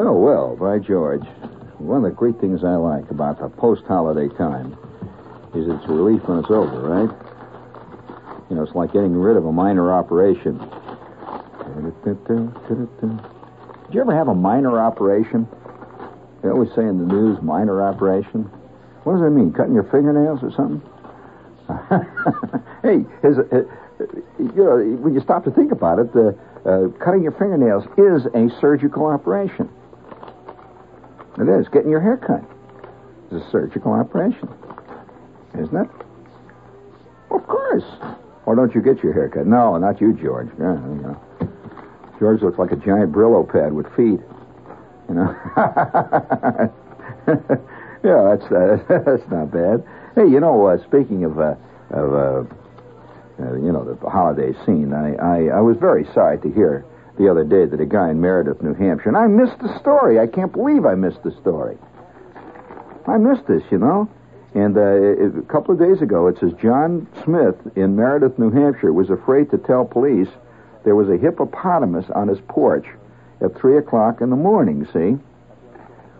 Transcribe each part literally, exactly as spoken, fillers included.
Oh, well, by George. One of the great things I like about the post-holiday time is its relief when it's over, right? You know, it's like getting rid of a minor operation. Did you ever have a minor operation? They always say in the news, minor operation. What does that mean? Cutting your fingernails or something? Hey, is, uh, you know, when you stop to think about it, the, uh, cutting your fingernails is a surgical operation. It is. Getting your hair cut is a surgical operation, isn't it? Of course. Or don't you get your hair cut? No, not you, George. Yeah, you know. George looks like a giant Brillo pad with feet. You know? Yeah, that's uh, that's not bad. Hey, you know, uh, speaking of, uh, of uh, uh, you know, the holiday scene, I, I, I was very sorry to hear the other day that a guy in Meredith, New Hampshire, and I missed the story. I can't believe I missed the story. I missed this, you know? And uh, it, a couple of days ago, it says John Smith in Meredith, New Hampshire, was afraid to tell police there was a hippopotamus on his porch at three o'clock in the morning, see?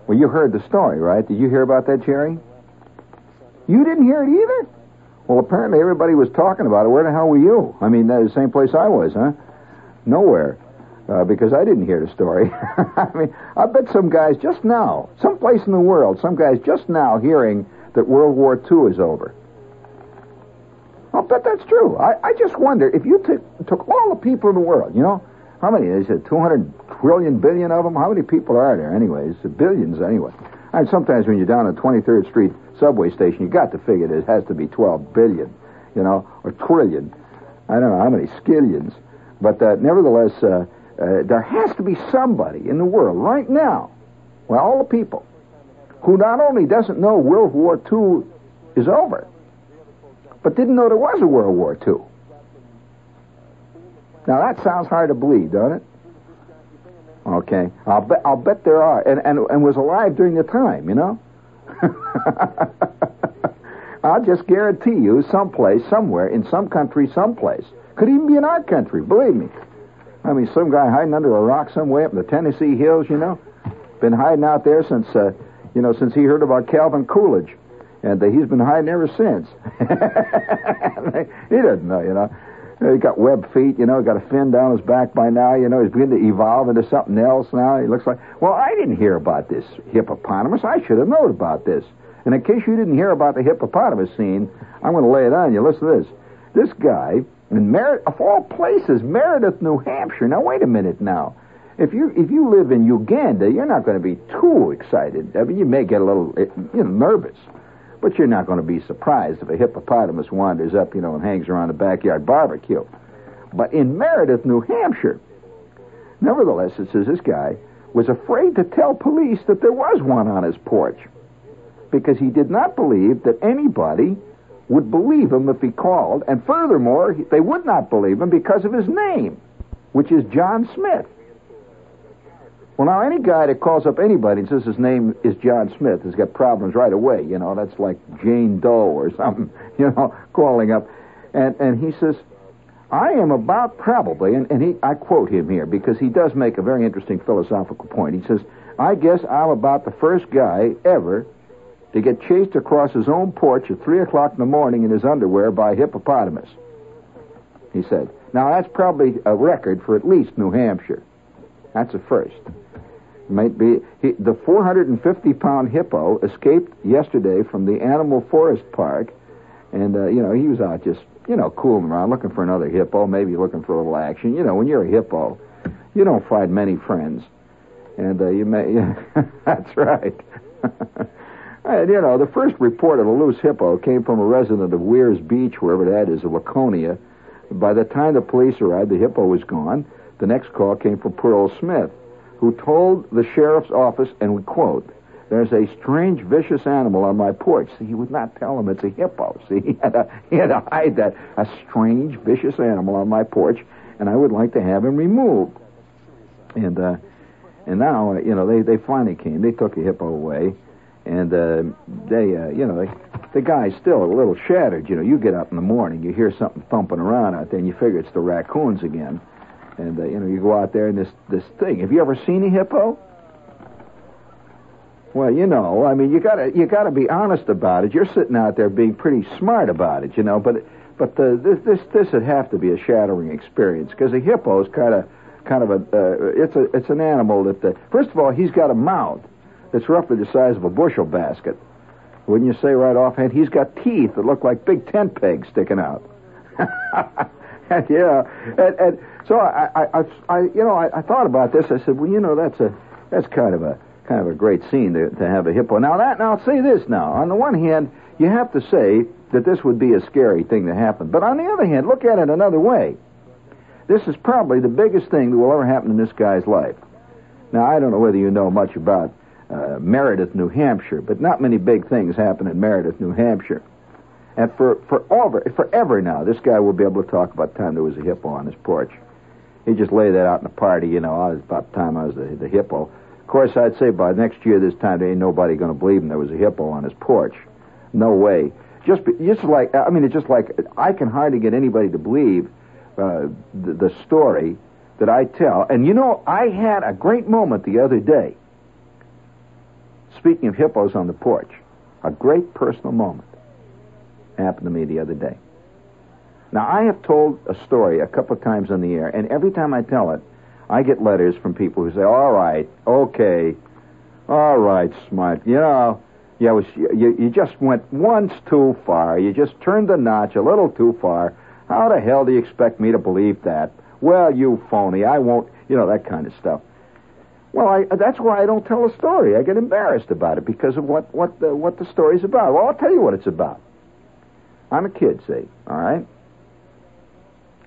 Well, you heard the story, right? Did you hear about that, Jerry? You didn't hear it either? Well, apparently everybody was talking about it. Where the hell were you? I mean, that is the same place I was, huh? Nowhere, uh, because I didn't hear the story. I mean, I bet some guys just now, someplace in the world, some guys just now hearing that World War Two is over. I'll bet that's true. I, I just wonder, if you t- took all the people in the world, you know, how many? They said two hundred trillion billion of them? How many people are there anyways? Billions anyway. And sometimes when you're down at twenty-third Street subway station, you got to figure it has to be twelve billion, you know, or trillion. I don't know how many skillions. But uh, nevertheless, uh, uh, there has to be somebody in the world right now, well, all the people, who not only doesn't know World War Two is over, but didn't know there was a World War Two. Now, that sounds hard to believe, doesn't it? Okay. I'll bet, I'll bet there are. And, and and was alive during the time, you know? I'll just guarantee you someplace, somewhere, in some country, someplace. Could even be in our country, believe me. I mean, some guy hiding under a rock somewhere up in the Tennessee hills, you know? Been hiding out there since, uh, you know, since he heard about Calvin Coolidge. And uh, he's been hiding ever since. He doesn't know, you know. He's got webbed feet, you know, got a fin down his back by now, you know. He's beginning to evolve into something else now. He looks like, well, I didn't hear about this hippopotamus. I should have known about this. And in case you didn't hear about the hippopotamus scene, I'm going to lay it on you. Listen to this. This guy, in Mer- of all places, Meredith, New Hampshire. Now, wait a minute now. If you if you live in Uganda, you're not going to be too excited. I mean, you may get a little, you know, nervous. But you're not going to be surprised if a hippopotamus wanders up, you know, and hangs around the backyard barbecue. But in Meredith, New Hampshire, nevertheless, it says this guy was afraid to tell police that there was one on his porch because he did not believe that anybody would believe him if he called. And furthermore, they would not believe him because of his name, which is John Smith. Well, now, any guy that calls up anybody and says his name is John Smith has got problems right away. You know, that's like Jane Doe or something, you know, calling up. And and he says, I am about probably, and, and he I quote him here because he does make a very interesting philosophical point. He says, I guess I'm about the first guy ever to get chased across his own porch at three o'clock in the morning in his underwear by a hippopotamus, he said. Now, that's probably a record for at least New Hampshire. That's a first. Might be he, the four hundred fifty pound hippo escaped yesterday from the Animal Forest Park, and uh, you know he was out just you know cooling around, looking for another hippo, maybe looking for a little action. You know, when you're a hippo, you don't find many friends, and uh, you may. Yeah, that's right. And, you know, the first report of a loose hippo came from a resident of Weirs Beach, wherever that is, of Laconia. By the time the police arrived, the hippo was gone. The next call came from Pearl Smith, who told the sheriff's office, and we quote, there's a strange, vicious animal on my porch. See, he would not tell him it's a hippo. See, he had to, he had to hide that. A strange, vicious animal on my porch, and I would like to have him removed. And uh, and now, you know, they, they finally came. They took the hippo away, And uh, they, uh, you know, the guy's still a little shattered. You know, you get up in the morning, you hear something thumping around out there, and you figure it's the raccoons again. And, uh, you know, you go out there and this, this thing. Have you ever seen a hippo? Well, you know, I mean, you gotta you gotta be honest about it. You're sitting out there being pretty smart about it, you know. But but the, this this this would have to be a shattering experience because a hippo is kind of kind of a uh, it's a it's an animal that uh, first of all he's got a mouth that's roughly the size of a bushel basket. Wouldn't you say right offhand? He's got teeth that look like big tent pegs sticking out. and, yeah, and, and so I, I, I, I you know I, I thought about this. I said, well, you know, that's a that's kind of a Kind of a great scene to, to have a hippo. Now that now say this now. On the one hand, you have to say that this would be a scary thing to happen. But on the other hand, look at it another way. This is probably the biggest thing that will ever happen in this guy's life. Now I don't know whether you know much about uh, Meredith, New Hampshire, but not many big things happen in Meredith, New Hampshire. And for for over, forever now, this guy will be able to talk about the time there was a hippo on his porch. He just lay that out in a party. You know, oh, it's about the time I was the, the hippo. Of course, I'd say by next year this time, there ain't nobody going to believe him there was a hippo on his porch. No way. Just, be, just like, I mean, it's just like, I can hardly get anybody to believe uh, the, the story that I tell. And, you know, I had a great moment the other day. Speaking of hippos on the porch, a great personal moment happened to me the other day. Now, I have told a story a couple of times on the air, and every time I tell it, I get letters from people who say, all right, okay, all right, smart. You know, you, was, you, you just went once too far. You just turned the notch a little too far. How the hell do you expect me to believe that? Well, you phony, I won't, you know, that kind of stuff. Well, I, that's why I don't tell a story. I get embarrassed about it because of what, what, the, what the story's about. Well, I'll tell you what it's about. I'm a kid, see, all right?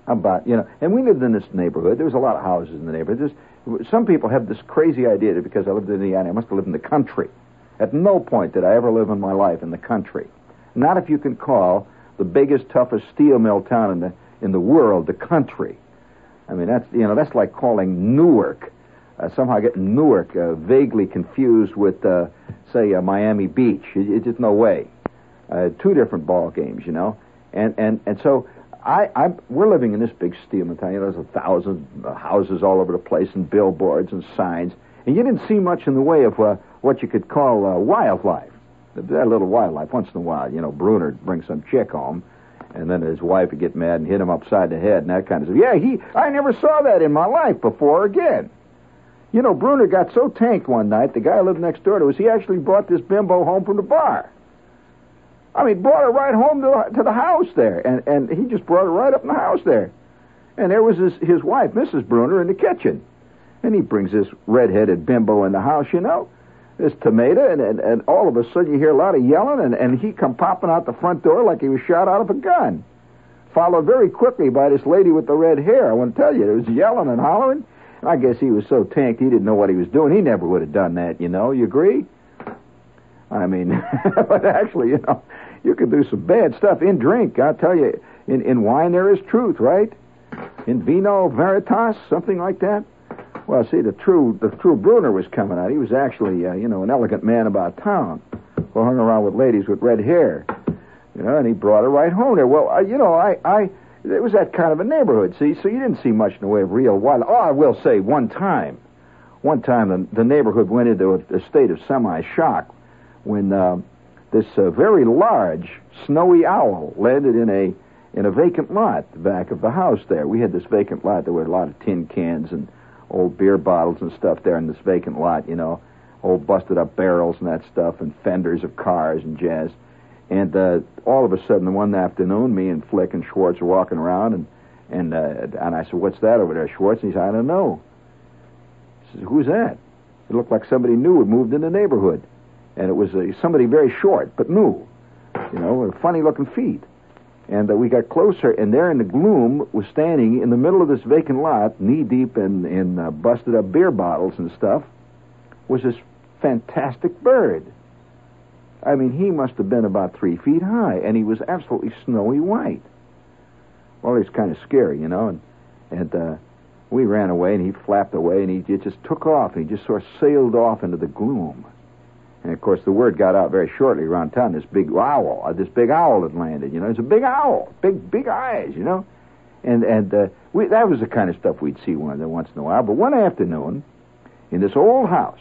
About, you know, and we lived in this neighborhood. There was a lot of houses in the neighborhood. There's, some people have this crazy idea that because I lived in Indiana, I must have lived in the country. At no point did I ever live in my life in the country. Not if you can call the biggest, toughest steel mill town in the in the world the country. I mean, that's you know, that's like calling Newark. Uh, somehow I get Newark uh, vaguely confused with, uh, say, uh, Miami Beach. It, it's just no way. Uh, two different ball games, you know, and and and so. I, I, we're living in this big steel town. You know, there's a thousand houses all over the place and billboards and signs. And you didn't see much in the way of uh, what you could call uh, wildlife. That little wildlife. Once in a while, you know, Bruner brings some chick home, and then his wife would get mad and hit him upside the head and that kind of stuff. Yeah, he, I never saw that in my life before again. You know, Bruner got so tanked one night, the guy who lived next door to us, he actually brought this bimbo home from the bar. I mean, brought her right home to, to the house there. And, and he just brought her right up in the house there. And there was his, his wife, Missus Bruner, in the kitchen. And he brings this red-headed bimbo in the house, you know, this tomato. And, and, and all of a sudden you hear a lot of yelling. And, and he come popping out the front door like he was shot out of a gun. Followed very quickly by this lady with the red hair. I want to tell you, there was yelling and hollering. And I guess he was so tanked he didn't know what he was doing. He never would have done that, you know. You agree? I mean, but actually, you know, you could do some bad stuff in drink. I'll tell you, in, in wine there is truth, right? In vino veritas, something like that. Well, see, the true the true Bruner was coming out. He was actually, uh, you know, an elegant man about town who hung around with ladies with red hair, you know, and he brought her right home there. Well, uh, you know, I, I, it was that kind of a neighborhood, see, so you didn't see much in the way of real wild. Oh, I will say, one time, one time the, the neighborhood went into a, a state of semi-shock when uh, this uh, very large snowy owl landed in a in a vacant lot back of the house there. We had this vacant lot. There were a lot of tin cans and old beer bottles and stuff there in this vacant lot, you know, old busted up barrels and that stuff and fenders of cars and jazz. And uh, all of a sudden, one afternoon, me and Flick and Schwartz were walking around, and and uh, and I said, what's that over there, Schwartz? And he said, I don't know. I said, who's that? It looked like somebody new had moved in the neighborhood. And it was uh, somebody very short, but new, you know, with funny-looking feet. And uh, we got closer, and there in the gloom was standing in the middle of this vacant lot, knee-deep in, in uh, busted-up beer bottles and stuff, was this fantastic bird. I mean, he must have been about three feet high, and he was absolutely snowy white. Well, he's kind of scary, you know, and, and uh, we ran away, and he flapped away, and he just took off, and he just sort of sailed off into the gloom. And, of course, the word got out very shortly around town. This big owl, this big owl had landed. You know, it's a big owl, big big eyes. You know, and and uh, we, that was the kind of stuff we'd see one once in a while. But one afternoon, in this old house,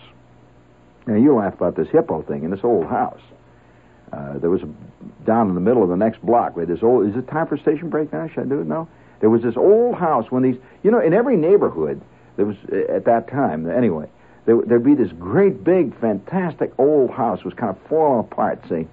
now you laugh about this hippo thing. In this old house, uh, there was a, down in the middle of the next block where this old. Is it time for station break now? Should I do it now? There was this old house when these, you know, in every neighborhood, there was, at that time, anyway, there, there'd be this great, big, fantastic old house was kind of falling apart, see.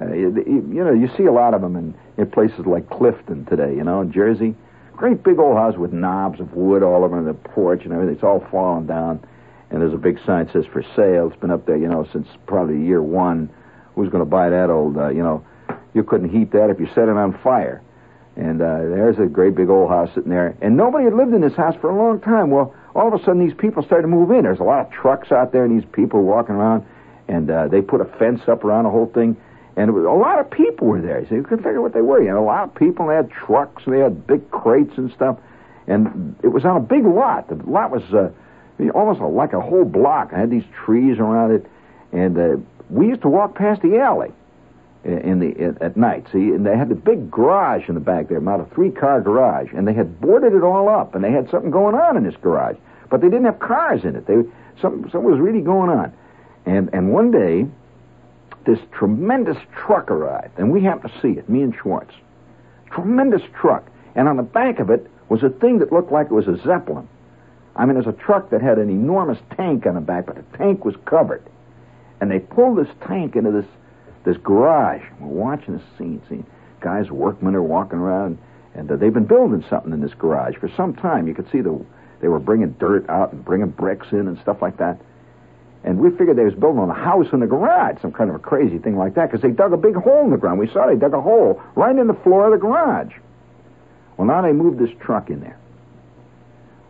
Uh, you, you know, you see a lot of them in, in places like Clifton today, you know, in Jersey. Great big old house with knobs of wood all over the porch and everything. It's all falling down. And there's a big sign that says, for sale. It's been up there, you know, since probably year one. Who's going to buy that old, uh, you know, you couldn't heat that if you set it on fire. And uh, there's a great big old house sitting there. And nobody had lived in this house for a long time. Well, all of a sudden, these people started to move in. There's a lot of trucks out there and these people walking around. And uh, they put a fence up around the whole thing. And it was, a lot of people were there. So you couldn't figure out what they were. You know, a lot of people. They had trucks. They had big crates and stuff. And it was on a big lot. The lot was uh, almost like a whole block. I had these trees around it. And uh, we used to walk past the alley. In the at night, see, and they had the big garage in the back there, about a three-car garage, and they had boarded it all up, and they had something going on in this garage, but they didn't have cars in it. They something, something was really going on, and and one day, this tremendous truck arrived, and we happened to see it, me and Schwartz, tremendous truck, and on the back of it was a thing that looked like it was a Zeppelin. I mean, it was a truck that had an enormous tank on the back, but the tank was covered, and they pulled this tank into this. This garage, we're watching the scene, see, guys, workmen are walking around, and uh, they've been building something in this garage for some time. You could see the, they were bringing dirt out and bringing bricks in and stuff like that. And we figured they was building on a house in the garage, some kind of a crazy thing like that, because they dug a big hole in the ground. We saw they dug a hole right in the floor of the garage. Well, now they moved this truck in there.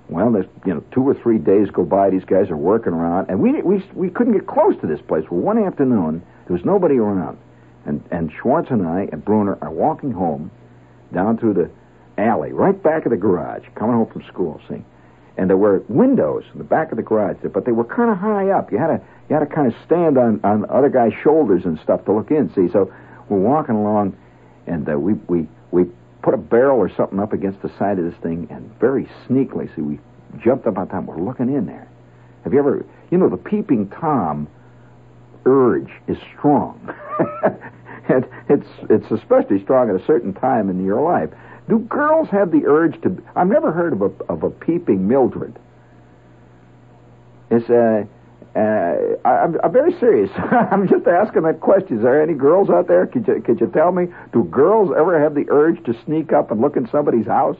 Well, there's, you know, two or three days go by, these guys are working around, and we we we couldn't get close to this place. Well, one afternoon, there was nobody around, and and Schwartz and I and Bruner are walking home down through the alley, right back of the garage, coming home from school, see? And there were windows in the back of the garage there, but they were kind of high up. You had to you had to kind of stand on, on the other guy's shoulders and stuff to look in, see? So we're walking along, and uh, we, we, we put a barrel or something up against the side of this thing, and very sneakily, see, we jumped up on top. We're looking in there. Have you ever, you know, the peeping Tom urge is strong. and it's it's especially strong at a certain time in your life. Do girls have the urge to? I've never heard of a of a peeping Mildred. It's a. Uh, uh, I'm, I'm very serious. I'm just asking that question. Is there any girls out there? Could you could you tell me? Do girls ever have the urge to sneak up and look in somebody's house?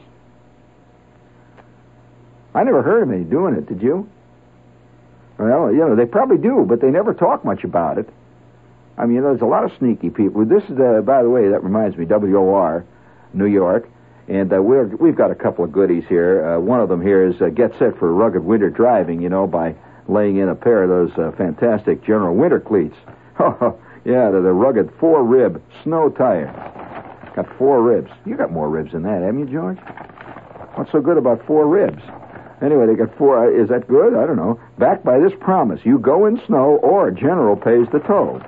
I never heard of any doing it. Did you? Well, you know, they probably do, but they never talk much about it. I mean, you know, there's a lot of sneaky people. This is, uh, by the way, that reminds me, W O R, New York. And uh, we're, we've got a couple of goodies here. Uh, one of them here is uh, Get Set for Rugged Winter Driving, you know, by laying in a pair of those uh, fantastic General Winter cleats. Oh, yeah, they're the rugged four-rib snow tire. Got four ribs. You got more ribs than that, haven't you, George? What's so good about four ribs? Anyway, they got four. Is that good? I don't know. Backed by this promise, you go in snow or General pays the toll.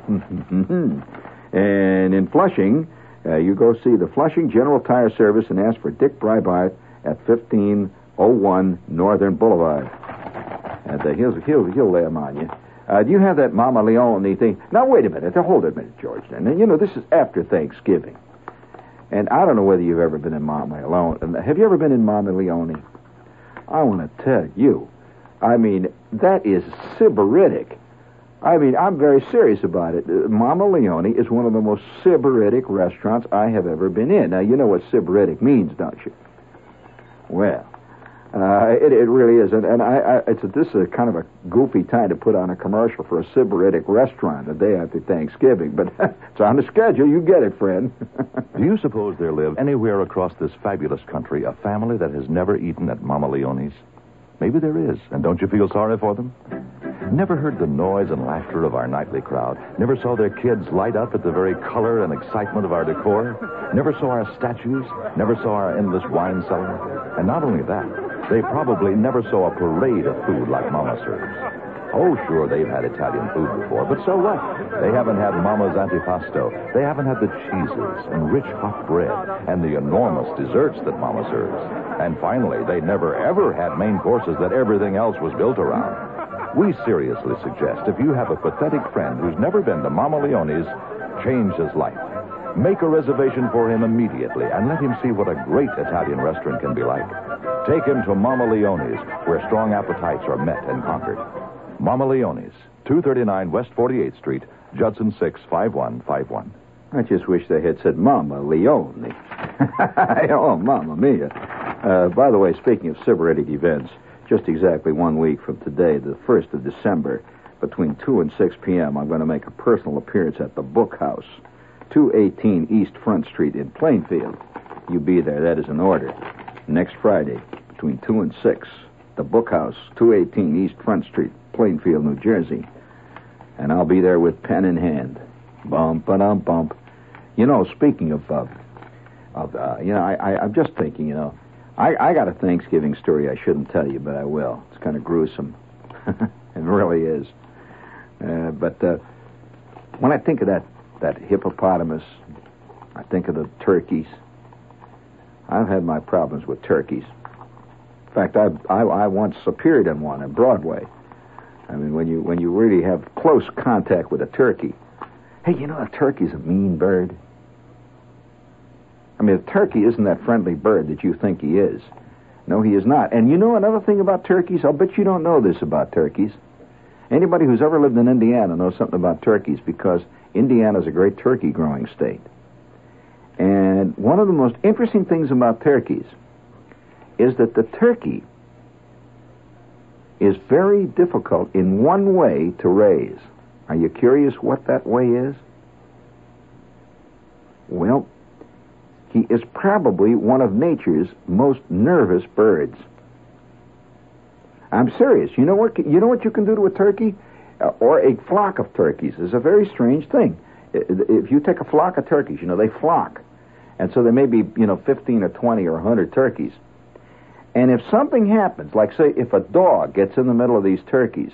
And in Flushing, uh, you go see the Flushing General Tire Service and ask for Dick Breibart at fifteen oh one Northern Boulevard. And uh, he'll, he'll, he'll lay them on you. Uh, do you have that Mama Leone thing? Now, wait a minute. Now, hold it a minute, George. And, you know, this is after Thanksgiving. And I don't know whether you've ever been in Mama Leone. Have you ever been in Mama Leone? I want to tell you, I mean, that is sybaritic. I mean, I'm very serious about it. Mama Leone is one of the most sybaritic restaurants I have ever been in. Now, you know what sybaritic means, don't you? Well, uh, it, it really is. And, and I, I, it's a, this is a kind of a goofy time to put on a commercial for a sybaritic restaurant the day after Thanksgiving. But it's on the schedule. You get it, friend. Do you suppose there lives anywhere across this fabulous country a family that has never eaten at Mama Leone's? Maybe there is, and don't you feel sorry for them? Never heard the noise and laughter of our nightly crowd. Never saw their kids light up at the very color and excitement of our decor. Never saw our statues. Never saw our endless wine cellar. And not only that, they probably never saw a parade of food like Mama serves. Oh, sure, they've had Italian food before, but so what? They haven't had Mama's antipasto. They haven't had the cheeses and rich hot bread and the enormous desserts that Mama serves. And finally, they never, ever had main courses that everything else was built around. We seriously suggest if you have a pathetic friend who's never been to Mama Leone's, change his life. Make a reservation for him immediately and let him see what a great Italian restaurant can be like. Take him to Mama Leone's, where strong appetites are met and conquered. Mama Leone's, two thirty-nine West forty-eighth Street, Judson six, five one five one. I just wish they had said Mama Leone. Oh, Mama Mia. Uh, by the way, speaking of sybaritic events, just exactly one week from today, the first of December, between two and six p.m., I'm going to make a personal appearance at the Book House, two eighteen East Front Street in Plainfield. You be there. That is an order. Next Friday, between two and six, the Book House, two eighteen East Front Street, Plainfield, New Jersey. And I'll be there with pen in hand. Bump, ba-dum, bump. You know, speaking of, uh, of uh, you know, I, I, I'm just thinking, you know, I, I got a Thanksgiving story I shouldn't tell you, but I will. It's kind of gruesome. It really is. Uh, but uh, when I think of that, that hippopotamus, I think of the turkeys. I've had my problems with turkeys. In fact, I I, I once appeared in one on Broadway. I mean, when you when you really have close contact with a turkey, hey, you know, a turkey's a mean bird. I mean, a turkey isn't that friendly bird that you think he is. No, he is not. And you know another thing about turkeys? I'll bet you don't know this about turkeys. Anybody who's ever lived in Indiana knows something about turkeys because Indiana's a great turkey-growing state. And one of the most interesting things about turkeys is that the turkey is very difficult in one way to raise. Are you curious what that way is? Well, he is probably one of nature's most nervous birds. I'm serious. You know what you know what you can do to a turkey? Uh, or a flock of turkeys is a very strange thing. If you take a flock of turkeys, you know, they flock. And so there may be, you know, fifteen or twenty or one hundred turkeys. And if something happens, like, say, if a dog gets in the middle of these turkeys,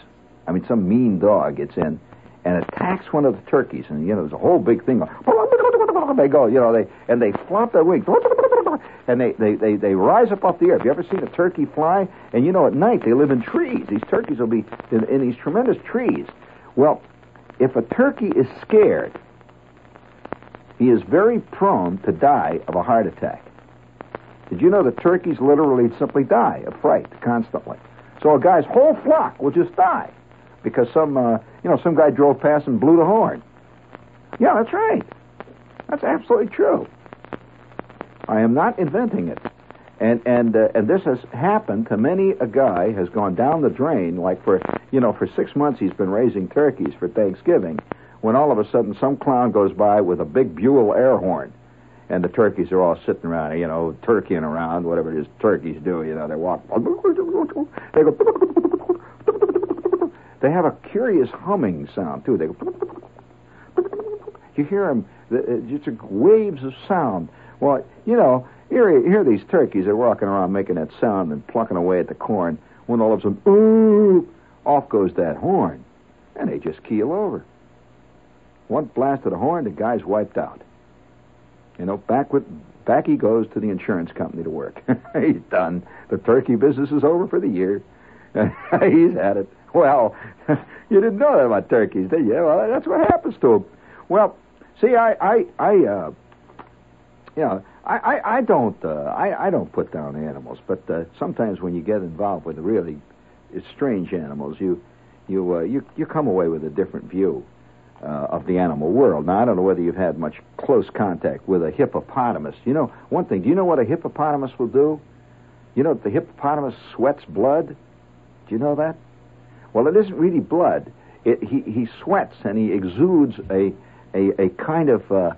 I mean, some mean dog gets in and attacks one of the turkeys, and, you know, there's a whole big thing. They go, you know, they and they flop their wings, and they, they, they, they rise up off the air. Have you ever seen a turkey fly? And, you know, at night they live in trees. These turkeys will be in, in these tremendous trees. Well, if a turkey is scared, he is very prone to die of a heart attack. Did you know that turkeys literally simply die of fright constantly? So a guy's whole flock will just die because some, uh, you know, some guy drove past and blew the horn. Yeah, that's right. That's absolutely true. I am not inventing it. And and uh, and this has happened to many a guy has gone down the drain, like for, you know, for six months he's been raising turkeys for Thanksgiving, when all of a sudden some clown goes by with a big Buell air horn, and the turkeys are all sitting around, you know, turkeying around, whatever it is turkeys do, you know, they walk. They go. They have a curious humming sound, too. They go. You hear them, just waves of sound. Well, you know, here, here these turkeys are walking around making that sound and plucking away at the corn. When all of a sudden, ooh, off goes that horn. And they just keel over. One blast of the horn, the guy's wiped out. You know, back with back he goes to the insurance company to work. He's done. The turkey business is over for the year. He's at it. Well, you didn't know that about turkeys, did you? Well, that's what happens to them. Well, see, I, I, I, uh, you know, I, I, I don't, uh, I, I don't put down animals, but uh, sometimes when you get involved with really strange animals, you, you, uh, you, you come away with a different view uh, of the animal world. Now, I don't know whether you've had much close contact with a hippopotamus. You know, one thing. Do you know what a hippopotamus will do? You know, the hippopotamus sweats blood. Do you know that? Well, it isn't really blood. It, he, he sweats and he exudes a. A, a kind of, uh,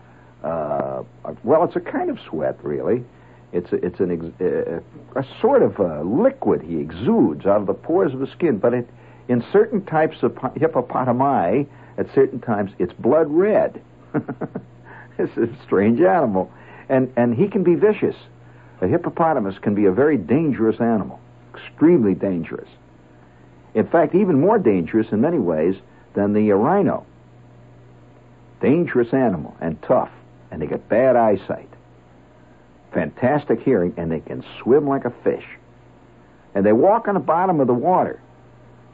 uh, well, it's a kind of sweat, really. It's a, it's an ex- a, a sort of a liquid he exudes out of the pores of the skin, but it, in certain types of hippopotami, at certain times, it's blood red. It's a strange animal. And, and he can be vicious. A hippopotamus can be a very dangerous animal, extremely dangerous. In fact, even more dangerous in many ways than the rhino. Dangerous animal and tough, and they got bad eyesight. Fantastic hearing, and they can swim like a fish. And they walk on the bottom of the water.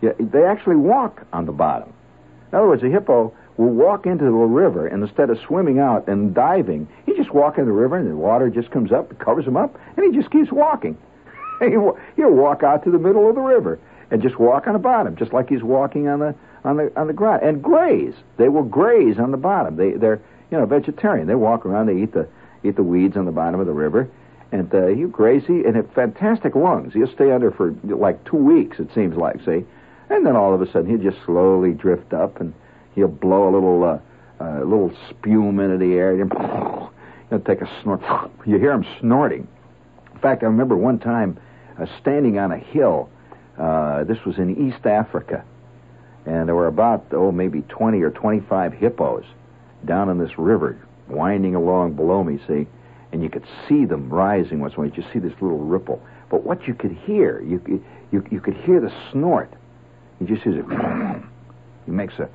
Yeah, they actually walk on the bottom. In other words, a hippo will walk into the river, and instead of swimming out and diving, he just walks in the river, and the water just comes up and covers him up, and he just keeps walking. He'll walk out to the middle of the river and just walk on the bottom, just like he's walking on the on the on the ground. And graze. They will graze on the bottom. They they're you know vegetarian. They walk around. They eat the eat the weeds on the bottom of the river. And uh, you graze, and have fantastic lungs. He'll stay under for like two weeks. It seems like, see, and then all of a sudden he'll just slowly drift up, and he'll blow a little uh, uh, little spume into the air. And he'll take a snort. You hear him snorting. In fact, I remember one time uh, standing on a hill. Uh, this was in East Africa, and there were about, oh, maybe twenty or twenty-five hippos down in this river, winding along below me, see, and you could see them rising once in a while. You see this little ripple, but what you could hear, you you, you could hear the snort. You just hear it. He makes a,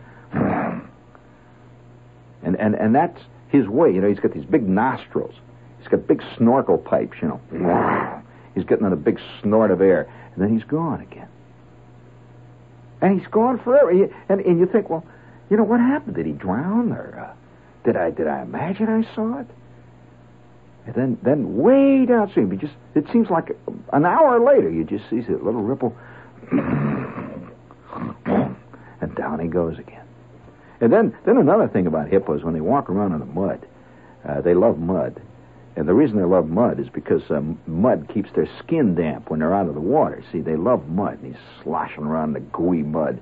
and, and, and that's his way, you know, he's got these big nostrils, he's got big snorkel pipes, you know, he's getting on a big snort of air. Then he's gone again. And he's gone forever. He, and, and you think, well, you know, what happened? Did he drown? Or uh, did I did I imagine I saw it? And then, then way downstream, you just, it seems like an hour later, you just see that little ripple. And down he goes again. And then, then another thing about hippos, when they walk around in the mud, uh, they love mud. And the reason they love mud is because um, mud keeps their skin damp when they're out of the water. See, they love mud. And he's sloshing around in the gooey mud.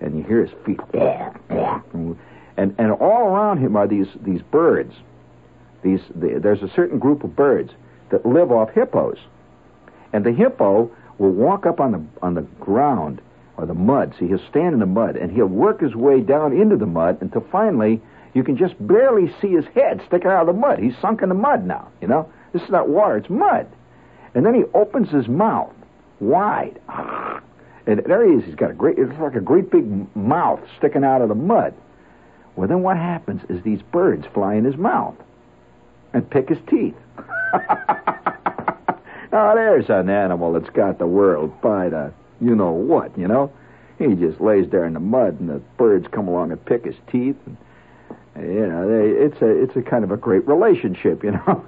And you hear his feet. and and all around him are these, these birds. These the, There's a certain group of birds that live off hippos. And the hippo will walk up on the on the ground or the mud. See, he'll stand in the mud. And he'll work his way down into the mud until finally you can just barely see his head sticking out of the mud. He's sunk in the mud now, you know. This is not water, it's mud. And then he opens his mouth wide. And there he is. He's got a great, it's like a great big mouth sticking out of the mud. Well, then what happens is these birds fly in his mouth and pick his teeth. Now, there's an animal that's got the world by the you-know-what, you know. He just lays there in the mud, and the birds come along and pick his teeth, and you know, they, it's a it's a kind of a great relationship, you know.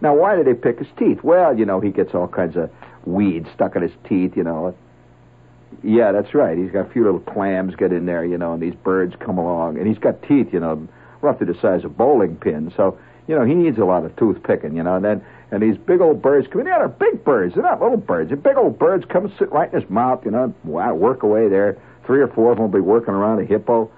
Now, why did they pick his teeth? Well, you know, he gets all kinds of weeds stuck in his teeth, you know. Yeah, that's right. He's got a few little clams get in there, you know, and these birds come along. And he's got teeth, you know, roughly the size of bowling pins. So, you know, he needs a lot of toothpicking, you know. And then and these big old birds come in. Yeah, they're big birds. They're not little birds. They're big old birds come and sit right in his mouth, you know, work away there. Three or four of them will be working around a hippo.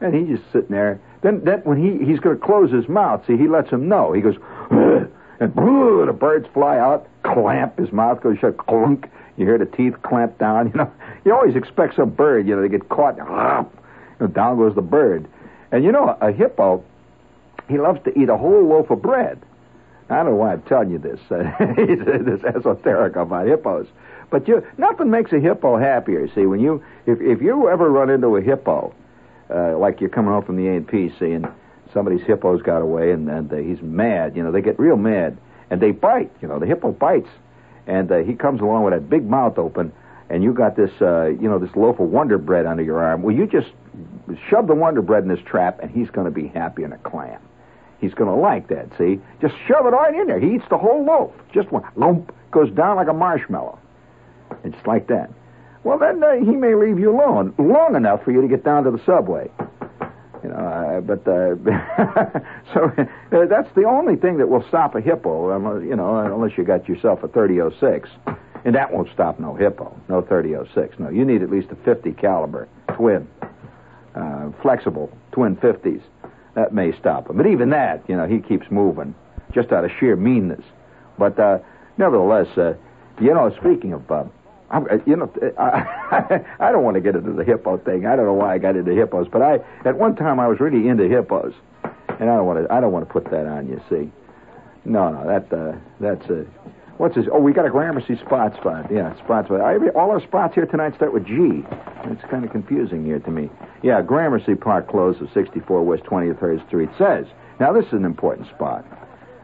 And he's just sitting there. Then, then when he, he's going to close his mouth, see, he lets him know. He goes, and the birds fly out, clamp, his mouth goes shut, clunk. You hear the teeth clamp down, you know. You always expect some bird, you know, they get caught, and down goes the bird. And, you know, a hippo, he loves to eat a whole loaf of bread. I don't know why I'm telling you this. It's esoteric about hippos. But you, nothing makes a hippo happier, see. When you, if, if you ever run into a hippo, Uh, like you're coming home from the A and P, see, and somebody's hippo's got away, and, and uh, he's mad. You know, they get real mad, and they bite. You know, the hippo bites, and uh, he comes along with that big mouth open, and you got this, uh, you know, this loaf of Wonder Bread under your arm. Well, you just shove the Wonder Bread in this trap, and he's going to be happy in a clam. He's going to like that, see? Just shove it right in there. He eats the whole loaf. Just one lump goes down like a marshmallow. It's like that. Well, then uh, he may leave you alone long enough for you to get down to the subway. You know, uh, but uh, so uh, that's the only thing that will stop a hippo, unless, you know, unless you got yourself a thirty oh six, and that won't stop no hippo, no thirty oh six. No, you need at least a fifty caliber twin, uh, flexible twin fifties. That may stop him, but even that, you know, he keeps moving just out of sheer meanness. But uh, nevertheless, uh, you know, speaking of. Uh, I'm, you know, I, I don't want to get into the hippo thing. I don't know why I got into hippos, but I at one time I was really into hippos, and I don't want to. I don't want to put that on. You see, no, no, that uh, that's a What's his... Oh, we got a Gramercy Spot Spot. Yeah, Spot Spot. I, all our spots here tonight start with G. It's kind of confusing here to me. Yeah, Gramercy Park closed at sixty-four West twenty-third Street says... Now, this is an important spot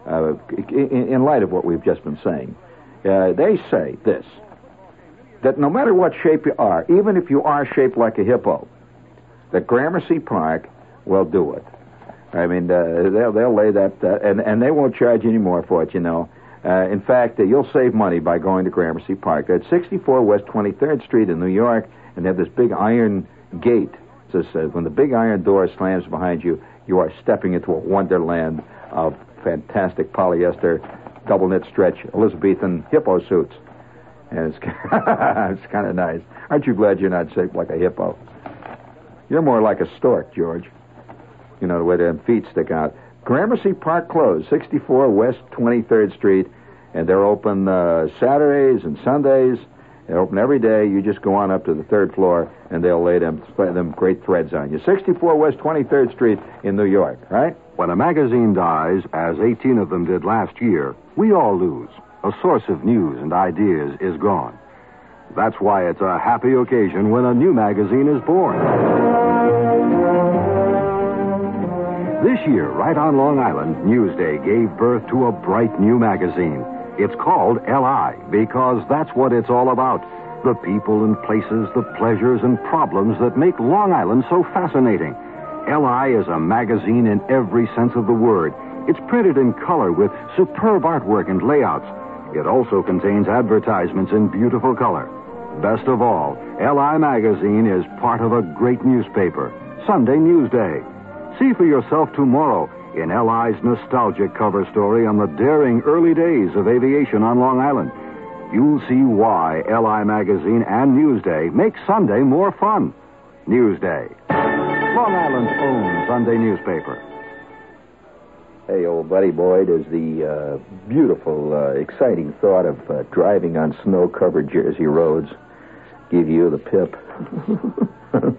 uh, in, in light of what we've just been saying. Uh, they say this, that no matter what shape you are, even if you are shaped like a hippo, the Gramercy Park will do it. I mean, uh, they'll, they'll lay that, uh, and, and they won't charge any more for it, you know. Uh, in fact, uh, you'll save money by going to Gramercy Park. They're at sixty-four West twenty-third Street in New York, and they have this big iron gate. It says, uh, when the big iron door slams behind you, you are stepping into a wonderland of fantastic polyester, double-knit stretch, Elizabethan hippo suits. And it's, it's kind of nice. Aren't you glad you're not shaped like a hippo? You're more like a stork, George. You know, the way their feet stick out. Gramercy Park closed, sixty-four West twenty-third Street, and they're open uh, Saturdays and Sundays. They're open every day. You just go on up to the third floor, and they'll lay them them great threads on you. sixty-four West twenty-third Street in New York, right? When a magazine dies, as eighteen of them did last year, we all lose. A source of news and ideas is gone. That's why it's a happy occasion when a new magazine is born. This year, right on Long Island, Newsday gave birth to a bright new magazine. It's called L I because that's what it's all about. The people and places, the pleasures and problems that make Long Island so fascinating. L I is a magazine in every sense of the word. It's printed in color with superb artwork and layouts. It also contains advertisements in beautiful color. Best of all, L I magazine is part of a great newspaper, Sunday Newsday. See for yourself tomorrow in L I's nostalgic cover story on the daring early days of aviation on Long Island. You'll see why L I Magazine and Newsday make Sunday more fun. Newsday, Long Island's own Sunday newspaper. Hey, old buddy Boyd, is the uh, beautiful, uh, exciting thought of uh, driving on snow-covered Jersey roads give you the pip?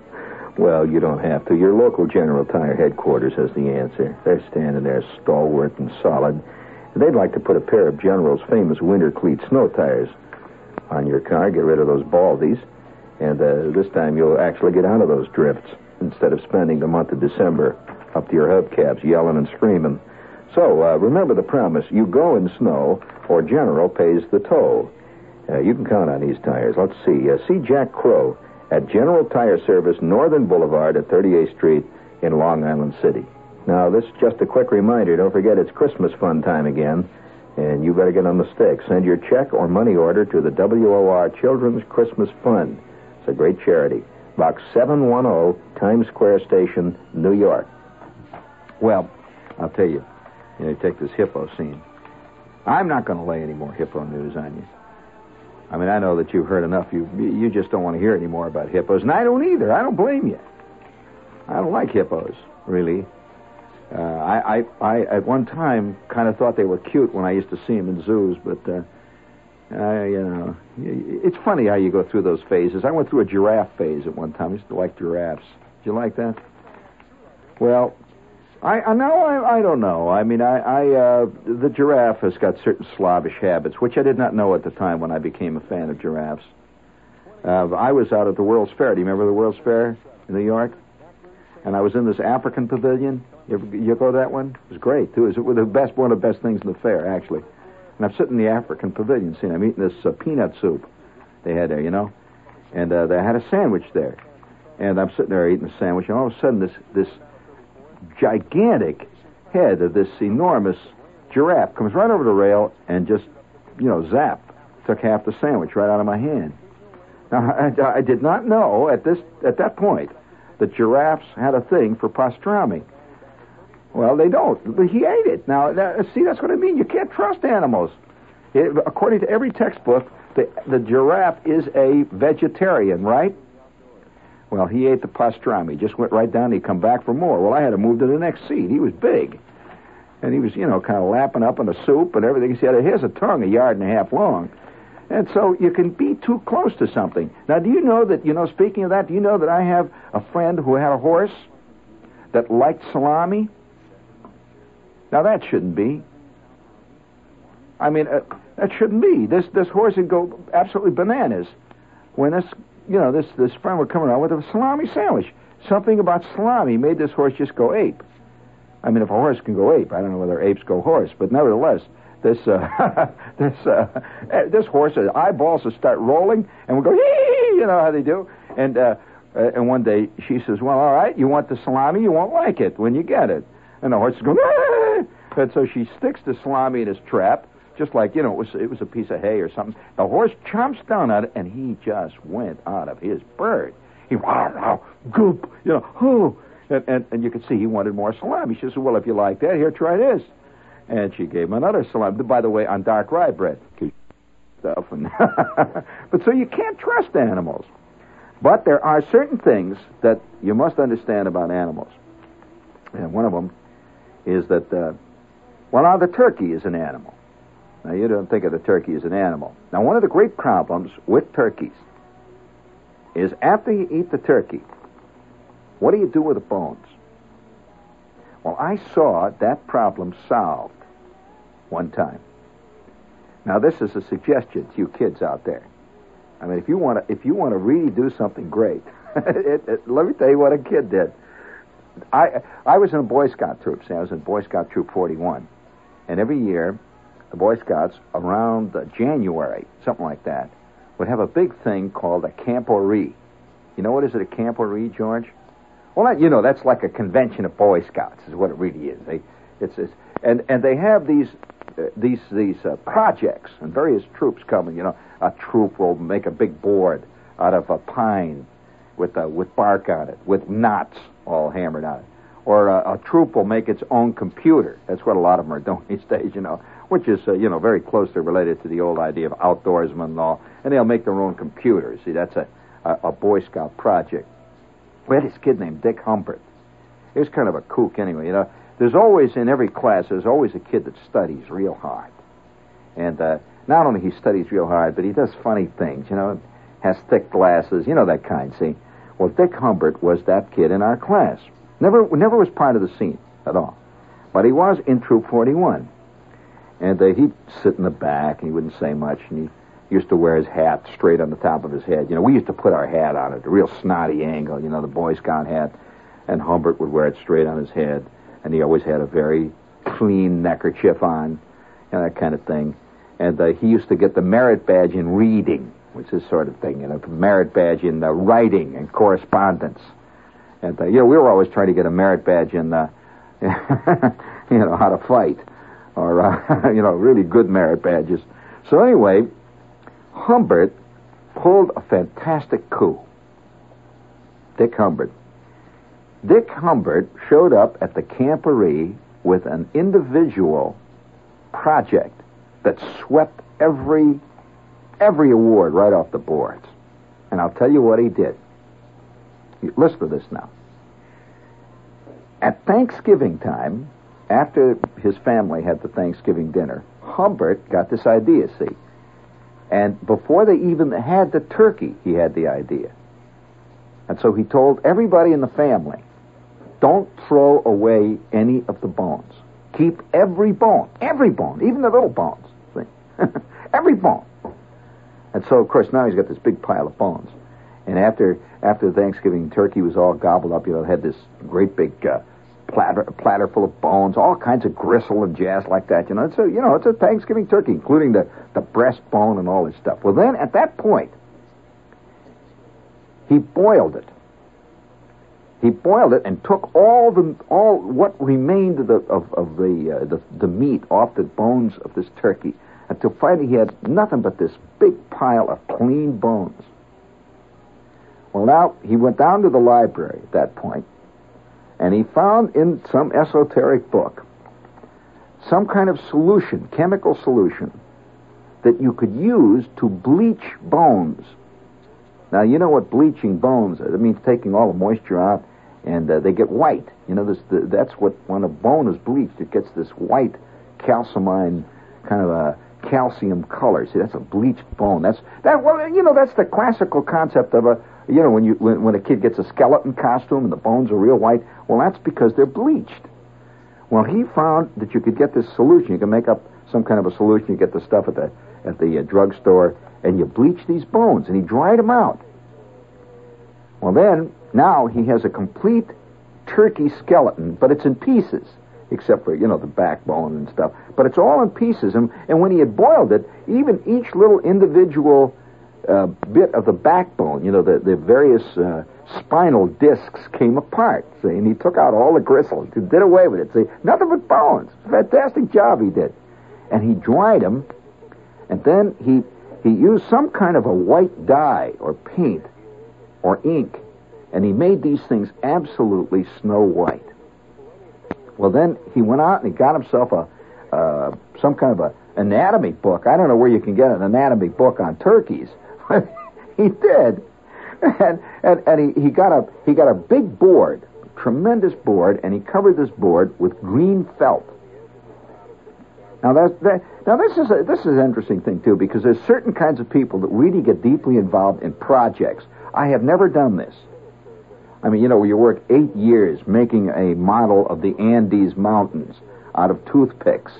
Well, you don't have to. Your local General Tire headquarters has the answer. They're standing there stalwart and solid. They'd like to put a pair of General's famous winter cleat snow tires on your car, get rid of those baldies, and uh, this time you'll actually get out of those drifts instead of spending the month of December up to your hubcaps yelling and screaming. So uh, remember the promise. You go in snow or General pays the toll. Uh, you can count on these tires. Let's see. Uh, see Jack Crow at General Tire Service, Northern Boulevard at thirty-eighth Street in Long Island City. Now, this is just a quick reminder. Don't forget it's Christmas fun time again, and you better get on the stick. Send your check or money order to the W O R Children's Christmas Fund. It's a great charity. Box seven one zero, Times Square Station, New York. Well, I'll tell you, you know, take this hippo scene. I'm not going to lay any more hippo news on you. I mean, I know that you've heard enough. You you just don't want to hear any more about hippos, and I don't either. I don't blame you. I don't like hippos, really. Uh, I, I I at one time kind of thought they were cute when I used to see them in zoos, but uh, I, you know, it's funny how you go through those phases. I went through a giraffe phase at one time. I used to like giraffes. Did you like that? Well, I, I now I, I don't know. I mean, I, I uh, the giraffe has got certain slavish habits, which I did not know at the time when I became a fan of giraffes. Uh, I was out at the World's Fair. Do you remember the World's Fair in New York? And I was in this African pavilion. You, you go to that one? It was great too. It was the best, one of the best things in the fair, actually. And I'm sitting in the African pavilion, scene. I'm eating this uh, peanut soup they had there, you know, and uh, they had a sandwich there, and I'm sitting there eating the sandwich, and all of a sudden this this. gigantic head of this enormous giraffe comes right over the rail and just, you know, zap, took half the sandwich right out of my hand. Now, I, I did not know at this at that point that giraffes had a thing for pastrami. Well, they don't. But he ate it. Now, that, see, that's what I mean. You can't trust animals. It, according to every textbook, the, the giraffe is a vegetarian, right? Well, he ate the pastrami, just went right down, he'd come back for more. Well, I had to move to the next seat. He was big. And he was, you know, kind of lapping up on the soup and everything. He said, here's a tongue a yard and a half long. And so you can be too close to something. Now, do you know that, you know, speaking of that, do you know that I have a friend who had a horse that liked salami? Now, that shouldn't be. I mean, uh, That shouldn't be. This this horse would go absolutely bananas when this you know this this friend would come around with a salami sandwich. Something about salami made this horse just go ape. I mean, if a horse can go ape, I don't know whether apes go horse, but nevertheless, this uh, this uh, this horse's eyeballs will start rolling and we'll go, hee, you know how they do. And uh, and one day she says, well, all right, you want the salami? You won't like it when you get it. And the horse is going, aah! And so she sticks the salami in his trap, just like, you know, it was it was a piece of hay or something. The horse chomps down on it, and he just went out of his bird. He, wow, wow, goop, you know, hoo. And, and, and you could see he wanted more salami. She said, well, if you like that, here, try this. And she gave him another salami, by the way, on dark rye bread. Stuff and but so you can't trust animals. But there are certain things that you must understand about animals. And one of them is that, uh, well, now the turkey is an animal. Now, you don't think of the turkey as an animal. Now, one of the great problems with turkeys is after you eat the turkey, what do you do with the bones? Well, I saw that problem solved one time. Now, this is a suggestion to you kids out there. I mean, if you want to, if you want to really do something great, it, it, let me tell you what a kid did. I I was in a Boy Scout troop. See, I was in Boy Scout Troop forty-one, and every year, the Boy Scouts around uh, January, something like that, would have a big thing called a camporee. You know what is it, a camporee, George? Well, that, you know, that's like a convention of Boy Scouts, is what it really is. They, it's, it's and and they have these uh, these these uh, projects, and various troops coming. You know, a troop will make a big board out of a pine with uh, with bark on it, with knots all hammered on it. Or uh, a troop will make its own computer. That's what a lot of them are doing these days, you know, which is uh, you know very closely related to the old idea of outdoorsmen and all. And they'll make their own computer. See, that's a, a, a Boy Scout project. We had this kid named Dick Humbert. He was kind of a kook anyway, you know. There's always, in every class, there's always a kid that studies real hard. And uh, not only he studies real hard, but he does funny things, you know, has thick glasses, you know, that kind, see. Well, Dick Humbert was that kid in our class. Never never was part of the scene at all. But he was in Troop forty-one. And uh, he'd sit in the back, and he wouldn't say much, and he used to wear his hat straight on the top of his head. You know, we used to put our hat on at a real snotty angle, you know, the Boy Scout hat. And Humbert would wear it straight on his head. And he always had a very clean neckerchief on, you know, that kind of thing. And uh, he used to get the merit badge in reading, which is sort of thing, you know, the merit badge in uh, writing and correspondence. And, uh, you know, we were always trying to get a merit badge in, uh, you know, how to fight or, uh, you know, really good merit badges. So anyway, Humbert pulled a fantastic coup. Dick Humbert. Dick Humbert showed up at the camporee with an individual project that swept every, every award right off the boards. And I'll tell you what he did. Listen to this now. At Thanksgiving time, after his family had the Thanksgiving dinner, Humbert got this idea, see. And before they even had the turkey, he had the idea. And so he told everybody in the family, don't throw away any of the bones. Keep every bone, every bone, even the little bones. See? Every bone. And so, of course, now he's got this big pile of bones. And after after Thanksgiving, turkey was all gobbled up. You know, it had this great big uh, platter platter full of bones, all kinds of gristle and jazz like that. You know, it's a you know it's a Thanksgiving turkey, including the the breastbone and all this stuff. Well, then at that point, he boiled it. He boiled it and took all the all what remained of the of, of the, uh, the the meat off the bones of this turkey until finally he had nothing but this big pile of clean bones. Well, now, he went down to the library at that point, and he found in some esoteric book some kind of solution, chemical solution, that you could use to bleach bones. Now, you know what bleaching bones is. It means taking all the moisture out, and uh, they get white. You know, this, the, that's what, when a bone is bleached, it gets this white calcimine kind of a calcium color. See, that's a bleached bone. That's that. Well, you know, that's the classical concept of a, you know, when you when, when a kid gets a skeleton costume and the bones are real white, well, that's because they're bleached. Well, he found that you could get this solution. You can make up some kind of a solution. You get the stuff at the at the uh, drugstore, and you bleach these bones, and he dried them out. Well, then, now he has a complete turkey skeleton, but it's in pieces, except for, you know, the backbone and stuff. But it's all in pieces, and, and when he had boiled it, even each little individual uh, bit of the backbone, you know, the, the various uh, spinal discs came apart, see, and he took out all the gristles, he did away with it, see, nothing but bones. Fantastic job he did. And he dried them, and then he he used some kind of a white dye or paint or ink, and he made these things absolutely snow white. Well, then he went out and he got himself a uh, some kind of a anatomy book. I don't know where you can get an anatomy book on turkeys, but he did, and and, and he, he got a he got a big board, tremendous board, and he covered this board with green felt. Now that, that now this is a, this is an interesting thing too, because there's certain kinds of people that really get deeply involved in projects. I have never done this. I mean, you know, you work eight years making a model of the Andes Mountains out of toothpicks.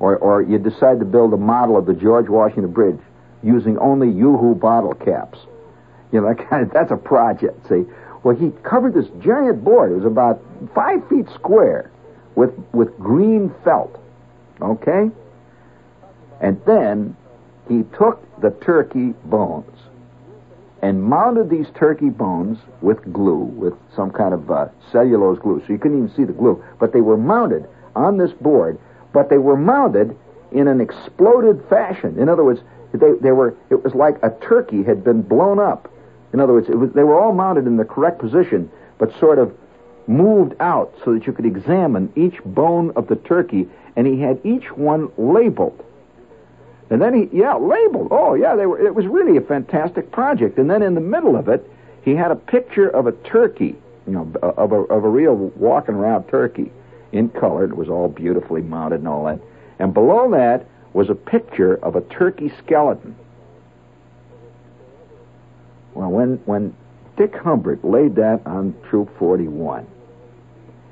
Or or you decide to build a model of the George Washington Bridge using only Yoo-hoo bottle caps. You know, that kind of, that's a project, see. Well, he covered this giant board. It was about five feet square with with green felt, okay? And then he took the turkey bones and mounted these turkey bones with glue, with some kind of uh, cellulose glue. So you couldn't even see the glue. But they were mounted on this board, but they were mounted in an exploded fashion. In other words, they, they were. It was like a turkey had been blown up. In other words, it was, they were all mounted in the correct position, but sort of moved out so that you could examine each bone of the turkey, and he had each one labeled. And then he, yeah, labeled. Oh, yeah, they were. It was really a fantastic project. And then in the middle of it, he had a picture of a turkey, you know, of a of a real walking around turkey in color. It was all beautifully mounted and all that. And below that was a picture of a turkey skeleton. Well, when when Dick Humbert laid that on Troop forty-one,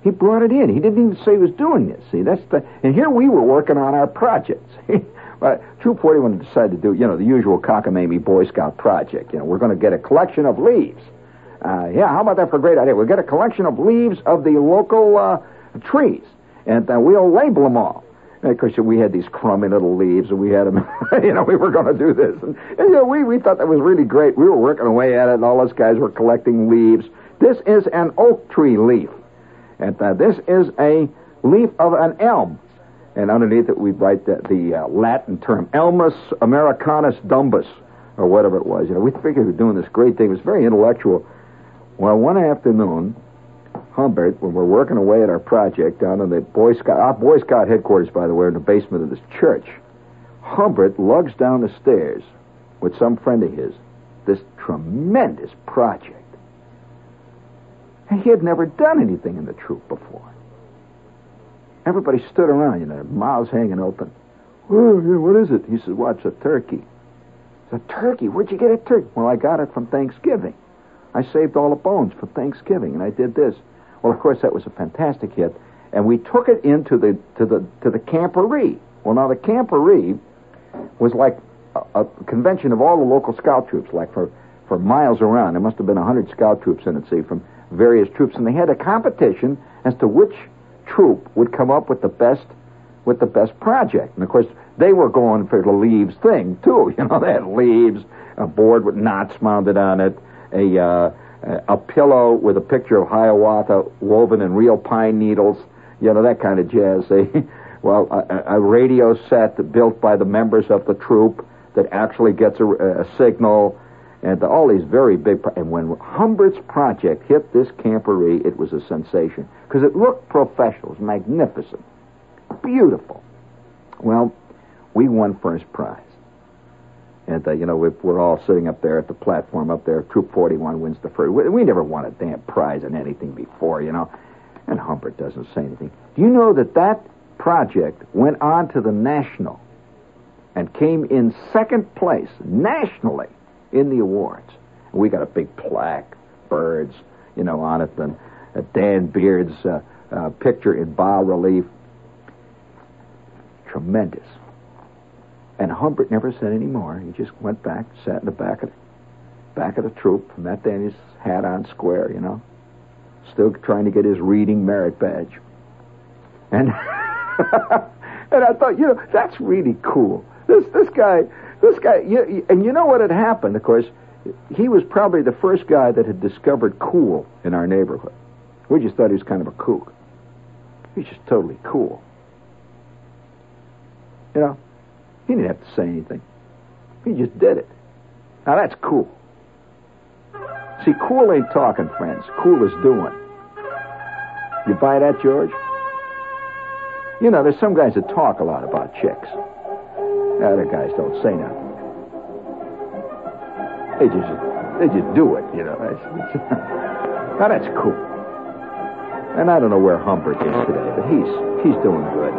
he brought it in. He didn't even say he was doing this. See, that's the. And here we were working on our projects. Uh, Troop forty-one decided to do, you know, the usual cockamamie Boy Scout project. You know, we're going to get a collection of leaves. Uh, yeah, how about that for a great idea? We'll get a collection of leaves of the local uh, trees, and uh, we'll label them all. And of course, we had these crummy little leaves, and we had them, you know, we were going to do this. And, and you know, we, we thought that was really great. We were working away at it, and all those guys were collecting leaves. This is an oak tree leaf, and uh, this is a leaf of an elm. And underneath it, we'd write the, the uh, Latin term, Elmus Americanus Dumbus, or whatever it was. You know, we figured we were doing this great thing. It was very intellectual. Well, one afternoon, Humbert, when we're working away at our project down in the Boy Scout, our Boy Scout headquarters, by the way, in the basement of this church, Humbert lugs down the stairs with some friend of his this tremendous project. And he had never done anything in the troop before. Everybody stood around, you know, mouths hanging open. Oh, what is it? He said, well, it's a turkey. It's a turkey? Where'd you get a turkey? Well, I got it from Thanksgiving. I saved all the bones for Thanksgiving, and I did this. Well, of course, that was a fantastic hit, and we took it into the to the to the camporee. Well, now the camporee was like a, a convention of all the local scout troops, like for, for miles around. There must have been a hundred scout troops in it, see, from various troops, and they had a competition as to which troop would come up with the best with the best project. And of course they were going for the leaves thing too, you know. They had leaves, a board with knots mounted on it, a uh, a pillow with a picture of Hiawatha woven in real pine needles, you know, that kind of jazz. They, well, a, a radio set built by the members of the troop that actually gets a, a signal, and all these very big... Pro- and when Humbert's project hit this camporee, it was a sensation, because it looked professional. It was magnificent. Beautiful. Well, we won first prize. And, uh, you know, we, we're all sitting up there at the platform up there. Troop forty-one wins the first. We, we never won a damn prize in anything before, you know. And Humbert doesn't say anything. Do you know that that project went on to the national and came in second place nationally in the awards? We got a big plaque, birds, you know, on it, and uh, Dan Beard's uh, uh, picture in bas relief. Tremendous. And Humbert never said any more. He just went back, sat in the back of the, back of the troop, and that day his hat on square, you know. Still trying to get his reading merit badge. And and I thought, you know, that's really cool. This this guy, this guy, you, and you know what had happened, of course, he was probably the first guy that had discovered cool in our neighborhood. We just thought he was kind of a kook. He's just totally cool. You know, he didn't have to say anything. He just did it. Now, that's cool. See, cool ain't talking, friends. Cool is doing. You buy that, George? You know, there's some guys that talk a lot about chicks. Other guys don't say nothing. They just, they just do it, you know. That's, that's, now, that's cool. And I don't know where Humbert is today, but he's he's doing good.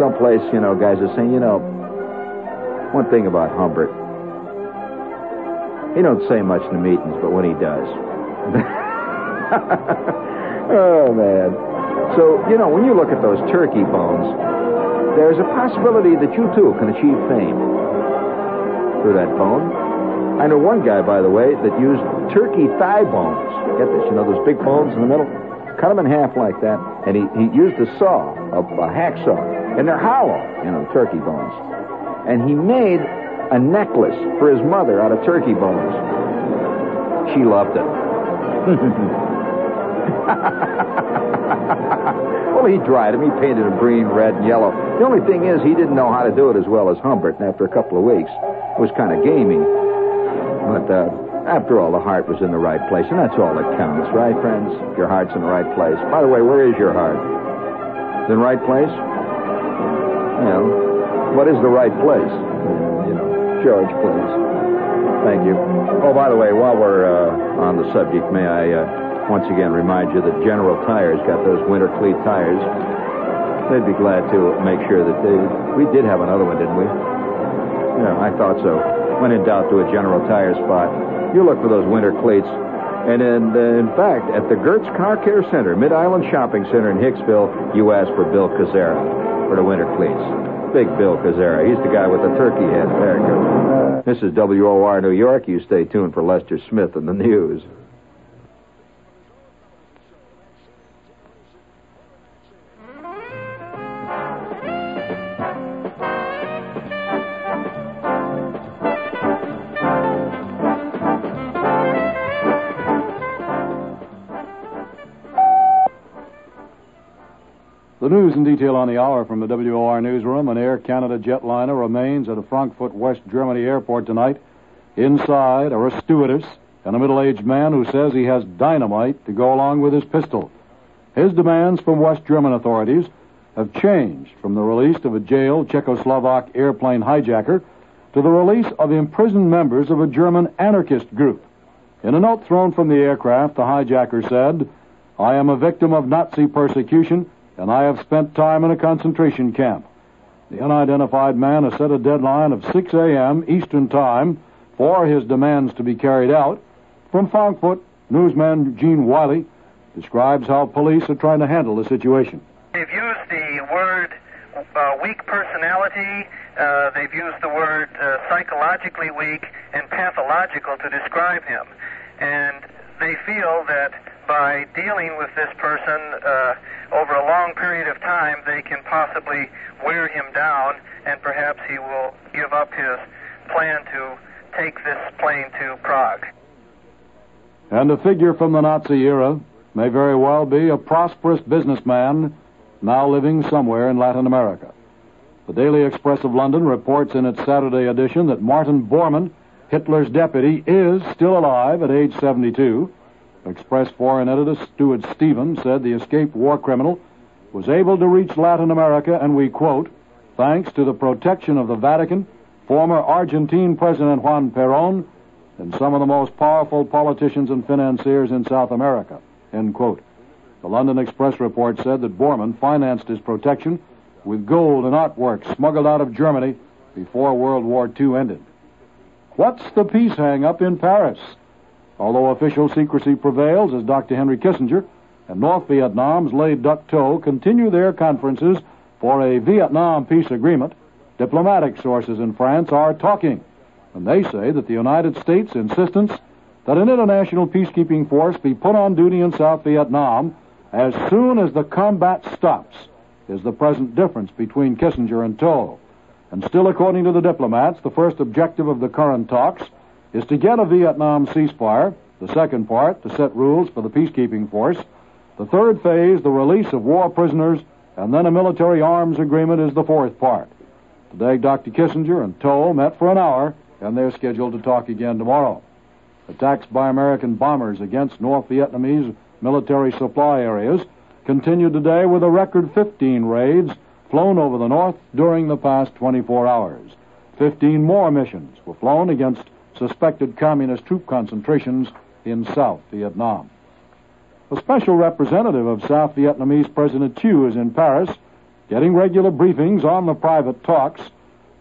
Someplace, you know, guys are saying, you know, one thing about Humbert, he don't say much in the meetings, but when he does. Oh, man. So, you know, when you look at those turkey bones, there's a possibility that you, too, can achieve fame through that bone. I know one guy, by the way, that used turkey thigh bones. Get this, you know, those big bones in the middle? Cut them in half like that, and he, he used a saw, a, a hacksaw, and they're hollow, you know, turkey bones. And he made a necklace for his mother out of turkey bones. She loved it. Well, he dried him. He painted him green, red, and yellow. The only thing is, he didn't know how to do it as well as Humbert, and after a couple of weeks, it was kind of gamey. But uh, after all, the heart was in the right place, and that's all that counts, right, friends? If your heart's in the right place. By the way, where is your heart? Is it in the right place? You know, what is the right place? You know. George, please. Thank you. Oh, by the way, while we're uh, on the subject, may I uh, once again remind you that General Tires got those winter cleat tires. They'd be glad to make sure that they... We did have another one, didn't we? Yeah, I thought so. When in doubt, to a General Tire spot. You look for those winter cleats. And in, uh, in fact, at the Gertz Car Care Center, Mid-Island Shopping Center in Hicksville, you ask for Bill Cazzara for the winter cleats. Big Bill Cazzara. He's the guy with the turkey head. There you go. This is W O R New York. You stay tuned for Lester Smith and the news. The news in detail on the hour from the W O R newsroom. An Air Canada jetliner remains at a Frankfurt, West Germany airport tonight. Inside are a stewardess and a middle-aged man who says he has dynamite to go along with his pistol. His demands from West German authorities have changed from the release of a jailed Czechoslovak airplane hijacker to the release of imprisoned members of a German anarchist group. In a note thrown from the aircraft, the hijacker said, "I am a victim of Nazi persecution, and I have spent time in a concentration camp." The unidentified man has set a deadline of six a.m. Eastern Time for his demands to be carried out. From Frankfurt, newsman Gene Wiley describes how police are trying to handle the situation. They've used the word uh, weak personality, uh, they've used the word uh, psychologically weak and pathological to describe him. And they feel that by dealing with this person uh, over a long period of time, they can possibly wear him down, and perhaps he will give up his plan to take this plane to Prague. And a figure from the Nazi era may very well be a prosperous businessman now living somewhere in Latin America. The Daily Express of London reports in its Saturday edition that Martin Bormann, Hitler's deputy, is still alive at age seventy-two. Express foreign editor Stuart Stevens said the escaped war criminal was able to reach Latin America, and we quote, "thanks to the protection of the Vatican, former Argentine President Juan Perón, and some of the most powerful politicians and financiers in South America," end quote. The London Express report said that Bormann financed his protection with gold and artworks smuggled out of Germany before World War Two ended. What's the peace hang-up in Paris? Although official secrecy prevails as Doctor Henry Kissinger and North Vietnam's Lay Duc Tho continue their conferences for a Vietnam peace agreement, Diplomatic sources in France are talking, and they say that the United States' insistence that an international peacekeeping force be put on duty in South Vietnam as soon as the combat stops is the present difference between Kissinger and Toll. And still, according to the diplomats, the first objective of the current talks is to get a Vietnam ceasefire, the second part, to set rules for the peacekeeping force, the third phase, the release of war prisoners, and then a military arms agreement is the fourth part. Today, Doctor Kissinger and Toll met for an hour, and they're scheduled to talk again tomorrow. Attacks by American bombers against North Vietnamese military supply areas continued today with a record fifteen raids flown over the north during the past twenty-four hours. fifteen more missions were flown against suspected communist troop concentrations in South Vietnam. A special representative of South Vietnamese President Thieu is in Paris, getting regular briefings on the private talks.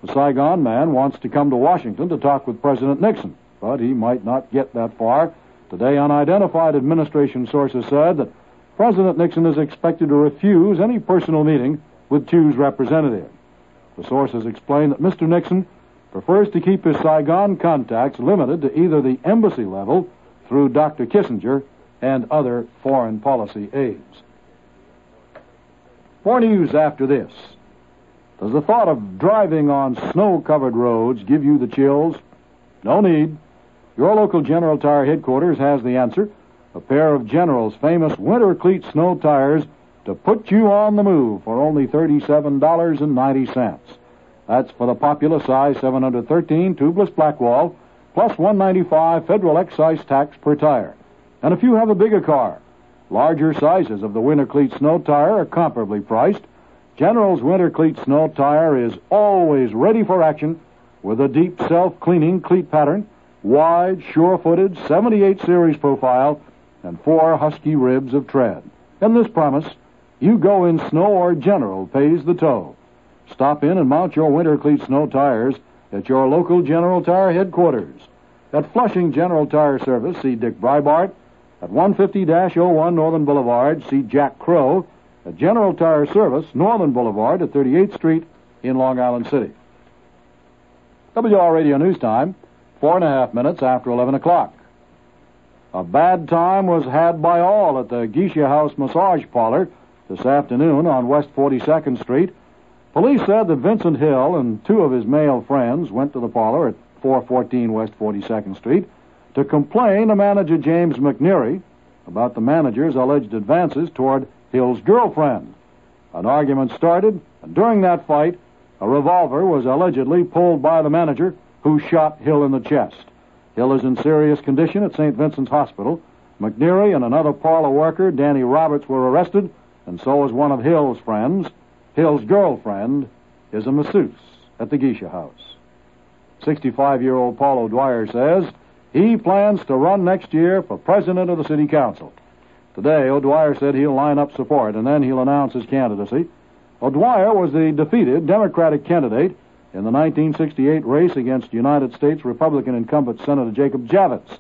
The Saigon man wants to come to Washington to talk with President Nixon, but he might not get that far. Today, unidentified administration sources said that President Nixon is expected to refuse any personal meeting with Thieu's representative. The sources explain that Mister Nixon prefers to keep his Saigon contacts limited to either the embassy level through Doctor Kissinger and other foreign policy aides. More news after this. Does the thought of driving on snow-covered roads give you the chills? No need. Your local General Tire headquarters has the answer. A pair of General's famous winter cleat snow tires to put you on the move for only thirty-seven dollars and ninety cents. That's for the popular size seven hundred thirteen tubeless Blackwall, plus one hundred ninety-five dollars federal excise tax per tire. And if you have a bigger car, larger sizes of the winter cleat snow tire are comparably priced. General's winter cleat snow tire is always ready for action with a deep self-cleaning cleat pattern, wide, sure-footed seventy-eight series profile, and four husky ribs of tread. In this promise, you go in snow or General pays the tow. Stop in and mount your winter cleat snow tires at your local General Tire headquarters. At Flushing General Tire Service, see Dick Breibart. At one fifty oh one Northern Boulevard, see Jack Crow. At General Tire Service, Northern Boulevard at thirty-eighth Street in Long Island City. W R Radio News Time, four and a half minutes after eleven o'clock. A bad time was had by all at the Geisha House Massage Parlor this afternoon on West forty-second Street. Police said that Vincent Hill and two of his male friends went to the parlor at four fourteen West forty-second Street to complain to manager James McNeary about the manager's alleged advances toward Hill's girlfriend. An argument started, and during that fight, a revolver was allegedly pulled by the manager, who shot Hill in the chest. Hill is in serious condition at Saint Vincent's Hospital. McNeary and another parlor worker, Danny Roberts, were arrested, and so was one of Hill's friends. Hill's girlfriend is a masseuse at the Geisha House. sixty-five-year-old Paul O'Dwyer says he plans to run next year for president of the city council. Today, O'Dwyer said he'll line up support, and then he'll announce his candidacy. O'Dwyer was the defeated Democratic candidate in the nineteen sixty-eight race against United States Republican incumbent Senator Jacob Javits.